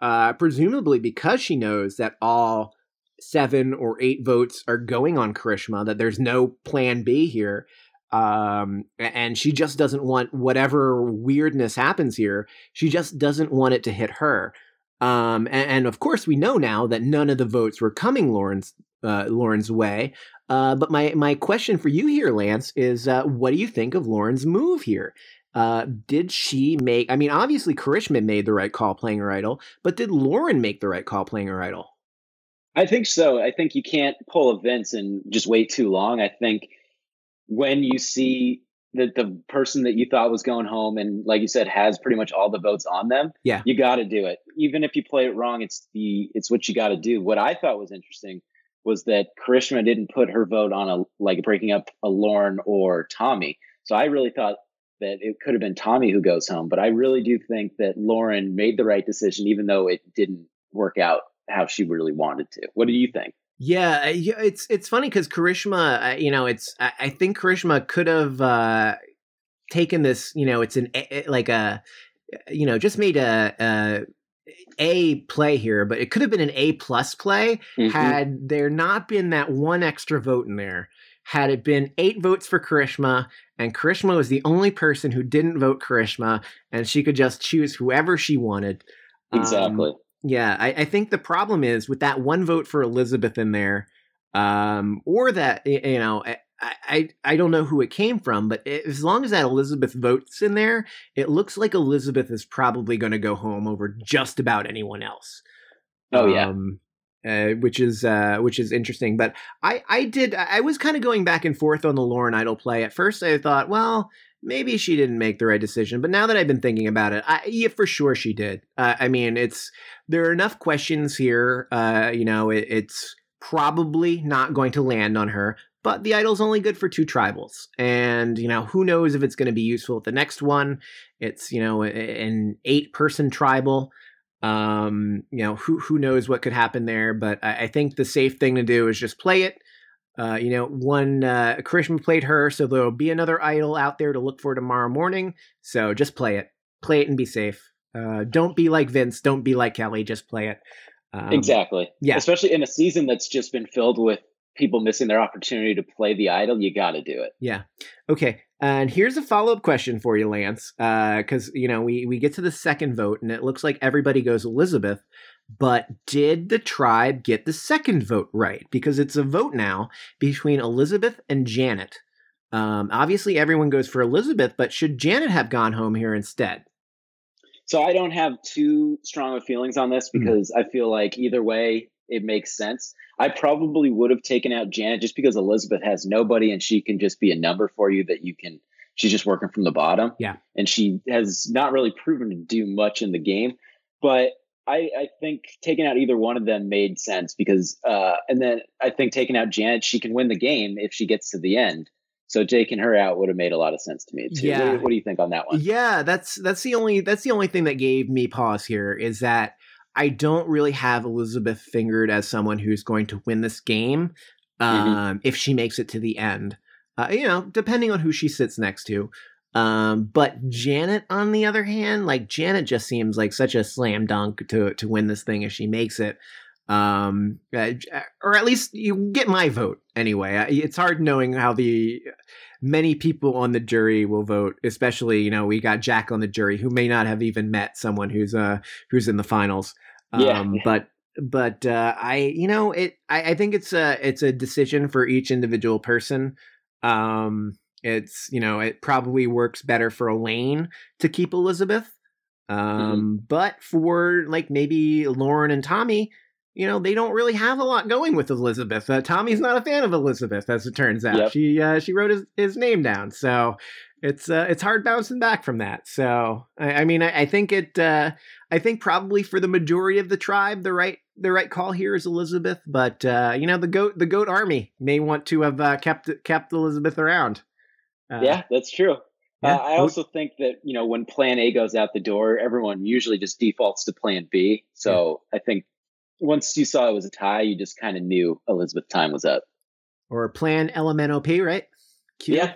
uh, presumably because she knows that all seven or eight votes are going on Karishma, that there's no plan B here. Um, and she just doesn't want whatever weirdness happens here. She just doesn't want it to hit her. Um, and, and of course we know now that none of the votes were coming Lauren's, uh, Lauren's way. Uh, but my, my question for you here, Lance, is, uh, what do you think of Lauren's move here? Uh, did she make, I mean, obviously Karishma made the right call playing her idol, but did Lauren make the right call playing her idol? I think so. I think you can't pull events and just wait too long. I think, when you see that the person that you thought was going home and, like you said, has pretty much all the votes on them, yeah, you got to do it. Even if you play it wrong, it's the it's what you got to do. What I thought was interesting was that Karishma didn't put her vote on a like breaking up a Lauren or Tommy. So I really thought that it could have been Tommy who goes home. But I really do think that Lauren made the right decision, even though it didn't work out how she really wanted to. What do you think? Yeah, it's it's funny because Karishma, you know, it's I, I think Karishma could have uh, taken this, you know, it's an like a, you know, just made a, a A play here, but it could have been an A plus play mm-hmm. had there not been that one extra vote in there. Had it been eight votes for Karishma, and Karishma was the only person who didn't vote Karishma, and she could just choose whoever she wanted. Exactly. Um, Yeah, I, I think the problem is with that one vote for Elizabeth in there, um, or that, you know, I, I I don't know who it came from, but it, as long as that Elizabeth votes in there, it looks like Elizabeth is probably going to go home over just about anyone else. Oh, yeah. Um, uh, which is uh, which is interesting. But I, I did I was kind of going back and forth on the Lauren Idol play. At first, I thought, well, maybe she didn't make the right decision. But now that I've been thinking about it, I, yeah, for sure she did. Uh, I mean, it's there are enough questions here. Uh, you know, it, it's probably not going to land on her. But the idol's only good for two tribals. And, you know, who knows if it's going to be useful at the next one. It's, you know, an eight-person tribal. Um, you know, who who knows what could happen there. But I, I think the safe thing to do is just play it. Uh, you know, one, uh, Karishma played her, so there'll be another idol out there to look for tomorrow morning. So just play it. Play it and be safe. Uh, don't be like Vince. Don't be like Kelly. Just play it. Um, exactly. Yeah. Especially in a season that's just been filled with people missing their opportunity to play the idol, you got to do it. Yeah. Okay. And here's a follow-up question for you, Lance, because, uh, you know, we, we get to the second vote, and it looks like everybody goes Elizabeth, but did the tribe get the second vote right? Because it's a vote now between Elizabeth and Janet. Um, obviously, everyone goes for Elizabeth, but should Janet have gone home here instead? So I don't have too strong of feelings on this because mm-hmm. I feel like either way, it makes sense. I probably would have taken out Janet just because Elizabeth has nobody and she can just be a number for you that you can, she's just working from the bottom. Yeah. And she has not really proven to do much in the game, but I, I think taking out either one of them made sense because, uh, and then I think taking out Janet, she can win the game if she gets to the end. So taking her out would have made a lot of sense to me too. Yeah. What, what do you think on that one? Yeah, that's, that's the only, that's the only thing that gave me pause here is that I don't really have Elizabeth fingered as someone who's going to win this game um, mm-hmm. if she makes it to the end, uh, you know, depending on who she sits next to. Um, but Janet, on the other hand, like Janet just seems like such a slam dunk to to win this thing if she makes it. Um, uh, or at least you get my vote anyway. It's hard knowing how the many people on the jury will vote, especially, you know, we got Jack on the jury who may not have even met someone who's, uh, who's in the finals. Um, yeah. but, but, uh, I, you know, it, I, I think it's a, it's a decision for each individual person. Um, it's, you know, it probably works better for Elaine to keep Elizabeth. Um, mm-hmm. but for like maybe Lauren and Tommy, you know, they don't really have a lot going with Elizabeth. Uh, Tommy's not a fan of Elizabeth, as it turns out. Yep. She uh, she wrote his, his name down. So it's uh, it's hard bouncing back from that. So, I, I mean, I, I think it uh, I think probably for the majority of the tribe, the right the right call here is Elizabeth. But, uh, you know, the goat the goat army may want to have uh, kept kept Elizabeth around. Uh, yeah, that's true. Yeah. Uh, I also think that, you know, when plan A goes out the door, everyone usually just defaults to plan B. So yeah. I think. Once you saw it was a tie, you just kind of knew Elizabeth's time was up. Or plan L M N O P, right? Cute. Yeah.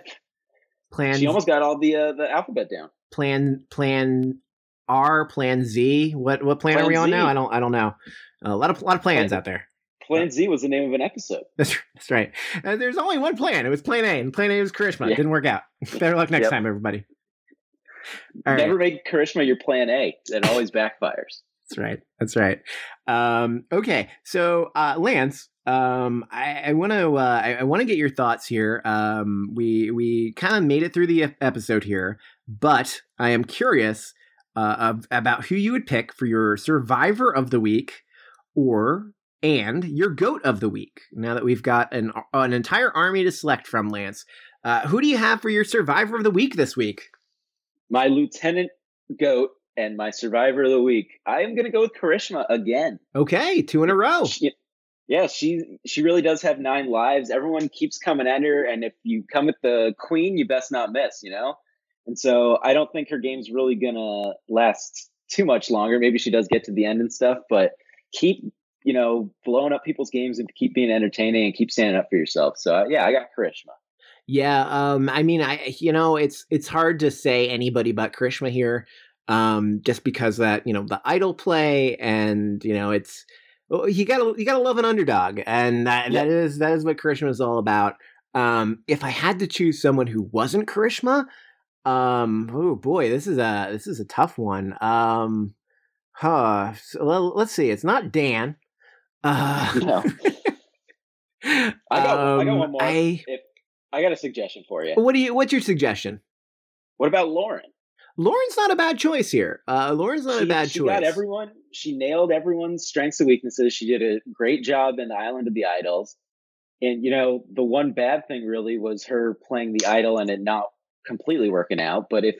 Plan. She almost got all the uh, the alphabet down. Plan Plan R, Plan Z. What what plan, plan are we on Z. now? I don't I don't know. A lot of a lot of plans plan, out there. Plan yeah. Z was the name of an episode. That's that's right. Uh, there's only one plan. It was Plan A, and Plan A was Karishma. Yeah. It didn't work out. Better luck next yep. time, everybody. All Never right. make Karishma your Plan A. It always backfires. That's right. That's right. Um, okay. So, uh, Lance, um, I want to I want to uh, get your thoughts here. Um, we we kind of made it through the episode here, but I am curious uh, of, about who you would pick for your Survivor of the Week or and your Goat of the Week. Now that we've got an an entire army to select from, Lance, uh, who do you have for your Survivor of the Week this week? My Lieutenant Goat. And my Survivor of the Week, I am going to go with Karishma again. Okay, two in a row. She, yeah, she she really does have nine lives. Everyone keeps coming at her, and if you come at the queen, you best not miss, you know? And so I don't think her game's really going to last too much longer. Maybe she does get to the end and stuff, but keep, you know, blowing up people's games and keep being entertaining and keep standing up for yourself. So, yeah, I got Karishma. Yeah, um, I mean, I you know, it's it's hard to say anybody but Karishma here. Um, just because that, you know, the idol play and, you know, it's, you gotta, you gotta love an underdog. And that, yep. that is, that is what Karishma is all about. Um, if I had to choose someone who wasn't Karishma, um, oh boy, this is a, this is a tough one. Um, huh, so, well, let's see. It's not Dan. Uh, no. I got, um, I got one more. I, if, I got a suggestion for you. What do you, what's your suggestion? What about Lauren? Lauren's not a bad choice here. Uh, Lauren's not she, a bad she choice. She got everyone. She nailed everyone's strengths and weaknesses. She did a great job in Island of the Idols. And, you know, the one bad thing really was her playing the idol and it not completely working out. But if,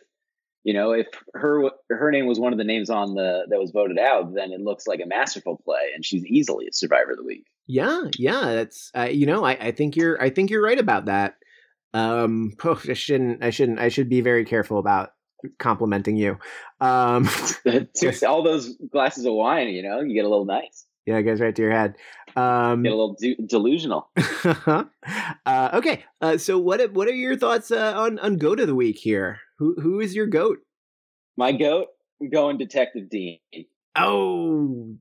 you know, if her her name was one of the names on the that was voted out, then it looks like a masterful play, and she's easily a Survivor of the Week. Yeah, yeah, that's uh, you know, I, I think you're I think you're right about that. Um, oh, I shouldn't I shouldn't I should be very careful about complimenting you. Um, all those glasses of wine, you know, you get a little nice. Yeah, it goes right to your head. Um, Get a little de- delusional. uh, okay, uh, so what what are your thoughts uh, on on goat of the week here? Who who is your goat? My goat, I'm going Detective Dean. Oh,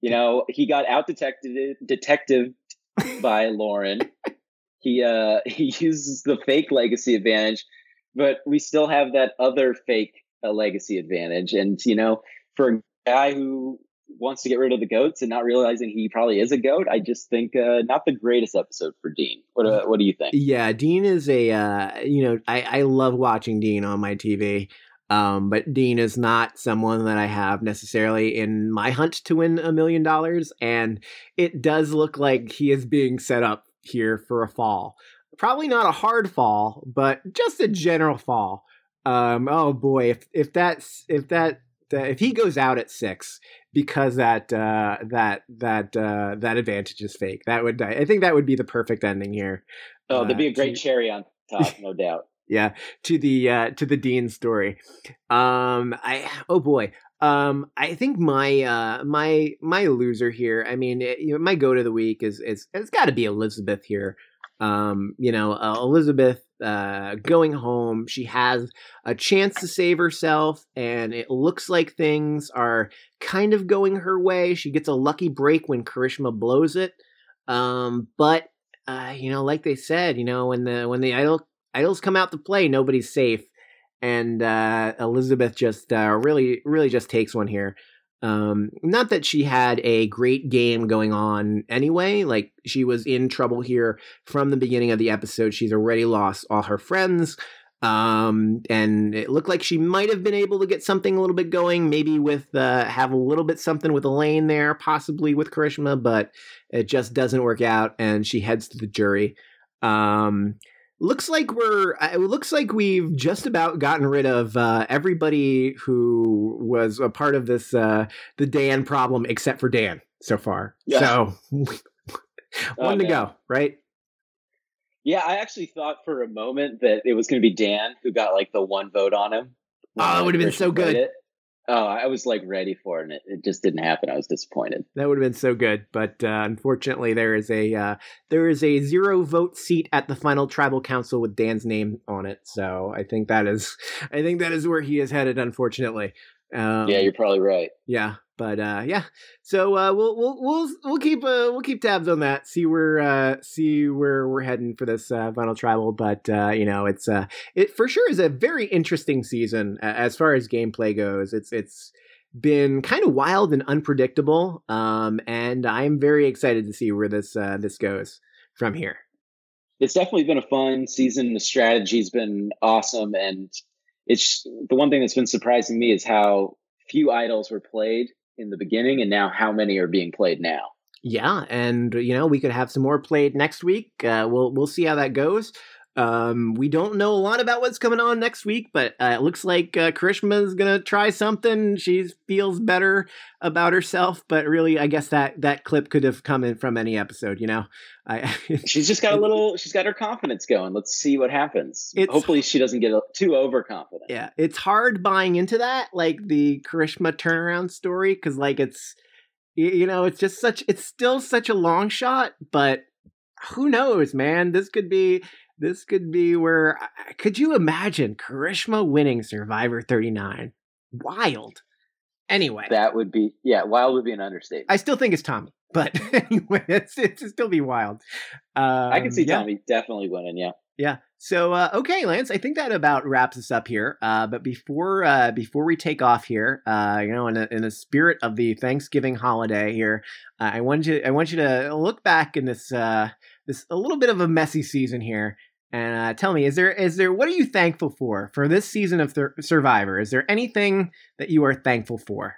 you know he got out detected detective by Lauren. He uh he uses the fake legacy advantage, but we still have that other fake uh, legacy advantage, and you know for a guy who wants to get rid of the goats and not realizing he probably is a goat. I just think uh, not the greatest episode for Dean. What uh, what do you think? Yeah, Dean is a, uh, you know, I, I love watching Dean on my T V, um, but Dean is not someone that I have necessarily in my hunt to win a million dollars. And it does look like he is being set up here for a fall. Probably not a hard fall, but just a general fall. Um, oh boy, if if that's, if that, that if he goes out at six, because that uh, that that uh, that advantage is fake. That would I think that would be the perfect ending here. Oh, there'd uh, be a great to, cherry on top, no doubt. Yeah, to the uh, to the Dean story. Um, I oh boy. Um, I think my uh, my my loser here. I mean, it, you know, my goat of the week is is it's got to be Elizabeth here. Um, you know, uh, Elizabeth uh, going home. She has a chance to save herself, and it looks like things are kind of going her way. She gets a lucky break when Karishma blows it. Um, but uh, you know, like they said, you know, when the when the idol, idols come out to play, nobody's safe, and uh, Elizabeth just uh, really, really just takes one here. Um, not that she had a great game going on anyway, like she was in trouble here from the beginning of the episode. She's already lost all her friends. Um, and it looked like she might've been able to get something a little bit going, maybe with, uh, have a little bit something with Elaine there, possibly with Karishma, but it just doesn't work out. And she heads to the jury. Um, Looks like we're. It looks like we've just about gotten rid of uh, everybody who was a part of this uh, the Dan problem, except for Dan so far. Yeah. So one oh, to man. go, right? Yeah, I actually thought for a moment that it was going to be Dan who got like the one vote on him. Oh, it would have been so good. It. Oh, I was like ready for it, and it, it just didn't happen. I was disappointed. That would have been so good, but uh, unfortunately, there is a uh, there is a zero vote seat at the final tribal council with Dan's name on it. So I think that is I think that is where he is headed. Unfortunately, um, yeah, you're probably right. Yeah, but uh, yeah, so uh, we'll we'll we'll we'll keep uh, we'll keep tabs on that. See where uh, see where we're heading for this uh, final tribal. But uh, you know, it's uh, it for sure is a very interesting season uh, as far as gameplay goes. It's it's been kind of wild and unpredictable, um, and I'm very excited to see where this uh, this goes from here. It's definitely been a fun season. The strategy's been awesome, and it's the one thing that's been surprising me is how few idols were played in the beginning, and now how many are being played now. Yeah, and you know, we could have some more played next week. Uh, we'll we'll see how that goes. Um, we don't know a lot about what's coming on next week, but uh, it looks like uh, Karishma's gonna try something. She feels better about herself, but really, I guess that that clip could have come in from any episode. You know, I, she's just got a little. She's got her confidence going. Let's see what happens. Hopefully, she doesn't get too overconfident. Yeah, it's hard buying into that, like the Karishma turnaround story, because like it's, you know, it's just such. It's still such a long shot, but who knows, man? This could be. This could be where, could you imagine Karishma winning Survivor thirty-nine? Wild. Anyway. That would be, yeah, wild would be an understatement. I still think it's Tommy, but anyway, it's, it'd still be wild. Um, I can see yeah. Tommy definitely winning, yeah. Yeah. So, uh, okay, Lance, I think that about wraps us up here. Uh, but before uh, before we take off here, uh, you know, in a, in the spirit of the Thanksgiving holiday here, uh, I want you I want you to look back in this uh, this a little bit of a messy season here. And uh, tell me, is there is there what are you thankful for for this season of Th- Survivor? Is there anything that you are thankful for?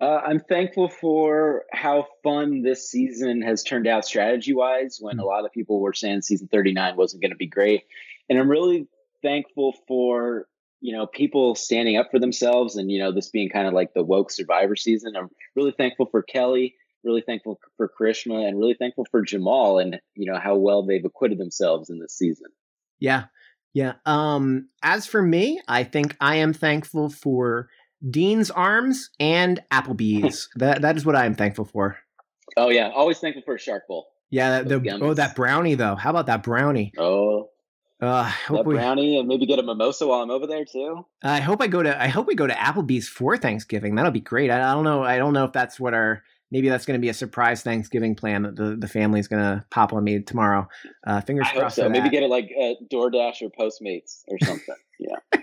Uh, I'm thankful for how fun this season has turned out strategy-wise when mm-hmm. a lot of people were saying season thirty-nine wasn't going to be great. And I'm really thankful for, you know, people standing up for themselves and, you know, this being kind of like the woke Survivor season. I'm really thankful for Kelly, really thankful for Karishma, and really thankful for Jamal and, you know, how well they've acquitted themselves in this season. Yeah. Yeah. Um, as for me, I think I am thankful for Dean's arms and Applebee's. that that is what I am thankful for. Oh yeah, always thankful for a shark bowl. Yeah, the, the oh that brownie though. How about that brownie? Oh, uh, hope that we, brownie, and maybe get a mimosa while I'm over there too. I hope I go to. I hope we go to Applebee's for Thanksgiving. That'll be great. I, I don't know. I don't know if that's what our maybe that's going to be a surprise Thanksgiving plan that the the family's going to pop on me tomorrow. Uh, fingers I crossed. Hope so. Maybe get it like uh, DoorDash or Postmates or something. Yeah.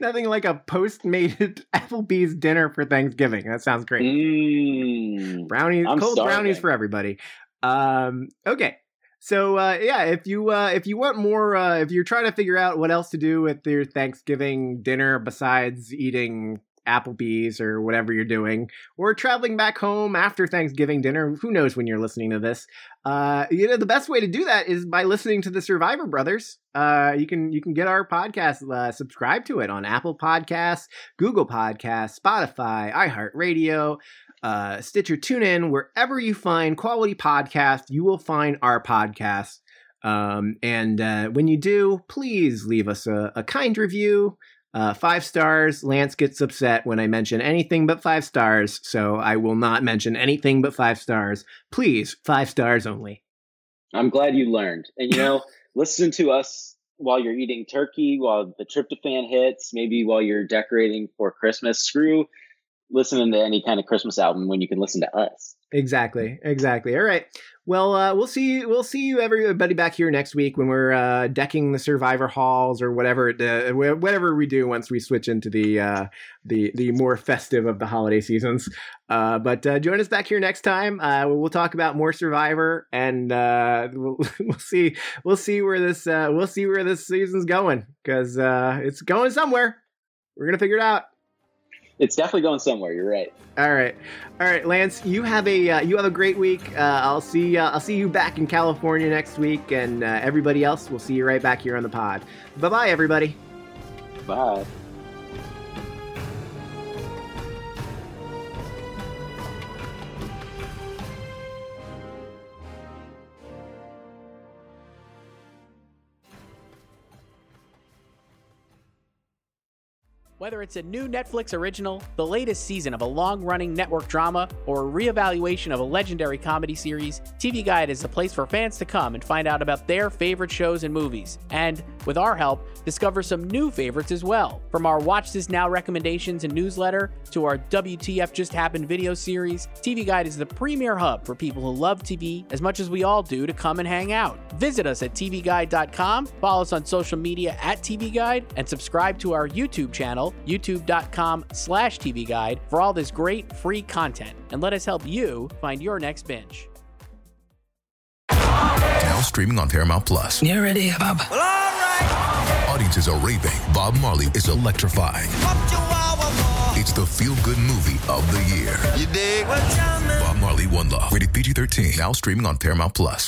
Nothing like a Postmated Applebee's dinner for Thanksgiving. That sounds great. Mm, brownies, I'm cold starving. Brownies for everybody. Um, okay. So, uh, yeah, if you uh, if you want more, uh, if you're trying to figure out what else to do with your Thanksgiving dinner besides eating Applebee's or whatever you're doing, or traveling back home after Thanksgiving dinner, who knows when you're listening to this, uh you know the best way to do that is by listening to the Survivor Brothers. uh you can you can get our podcast, uh, subscribe to it on Apple Podcasts, Google Podcasts, Spotify, iHeartRadio, uh Stitcher, TuneIn. Wherever you find quality podcasts, you will find our podcast. Um and uh when you do, please leave us a, a kind review. Uh, five stars. Lance gets upset when I mention anything but five stars, so I will not mention anything but five stars. Please, five stars only. I'm glad you learned. And, you know, listen to us while you're eating turkey, while the tryptophan hits, maybe while you're decorating for Christmas. Screw listening to any kind of Christmas album when you can listen to us. Exactly. Exactly. All right. Well, uh, we'll see you. We'll see you, everybody, back here next week when we're uh, decking the Survivor halls or whatever, uh, whatever we do once we switch into the uh, the the more festive of the holiday seasons. Uh, but uh, join us back here next time. Uh, we'll talk about more Survivor, and uh, we'll, we'll see we'll see where this uh, we'll see where this season's going, because uh, it's going somewhere. We're gonna figure it out. It's definitely going somewhere. You're right. All right, all right, Lance. You have a uh, you have a great week. Uh, I'll see uh, I'll see you back in California next week, and uh, everybody else, we'll see you right back here on the pod. Bye bye, everybody. Bye. Whether it's a new Netflix original, the latest season of a long-running network drama, or a reevaluation of a legendary comedy series, T V Guide is the place for fans to come and find out about their favorite shows and movies. And, with our help, discover some new favorites as well. From our Watch This Now recommendations and newsletter, to our W T F Just Happened video series, T V Guide is the premier hub for people who love T V as much as we all do to come and hang out. Visit us at T V Guide dot com, follow us on social media at T V Guide, and subscribe to our YouTube channel, youtube dot com slash T V Guide, for all this great free content, and let us help you find your next binge. Now streaming on Paramount Plus. You ready, Bob? Well, alright. Audiences are raving. Bob Marley is electrifying. It's the feel-good movie of the year. You dig? Bob Marley, One Love. Rated P G thirteen. Now streaming on Paramount Plus.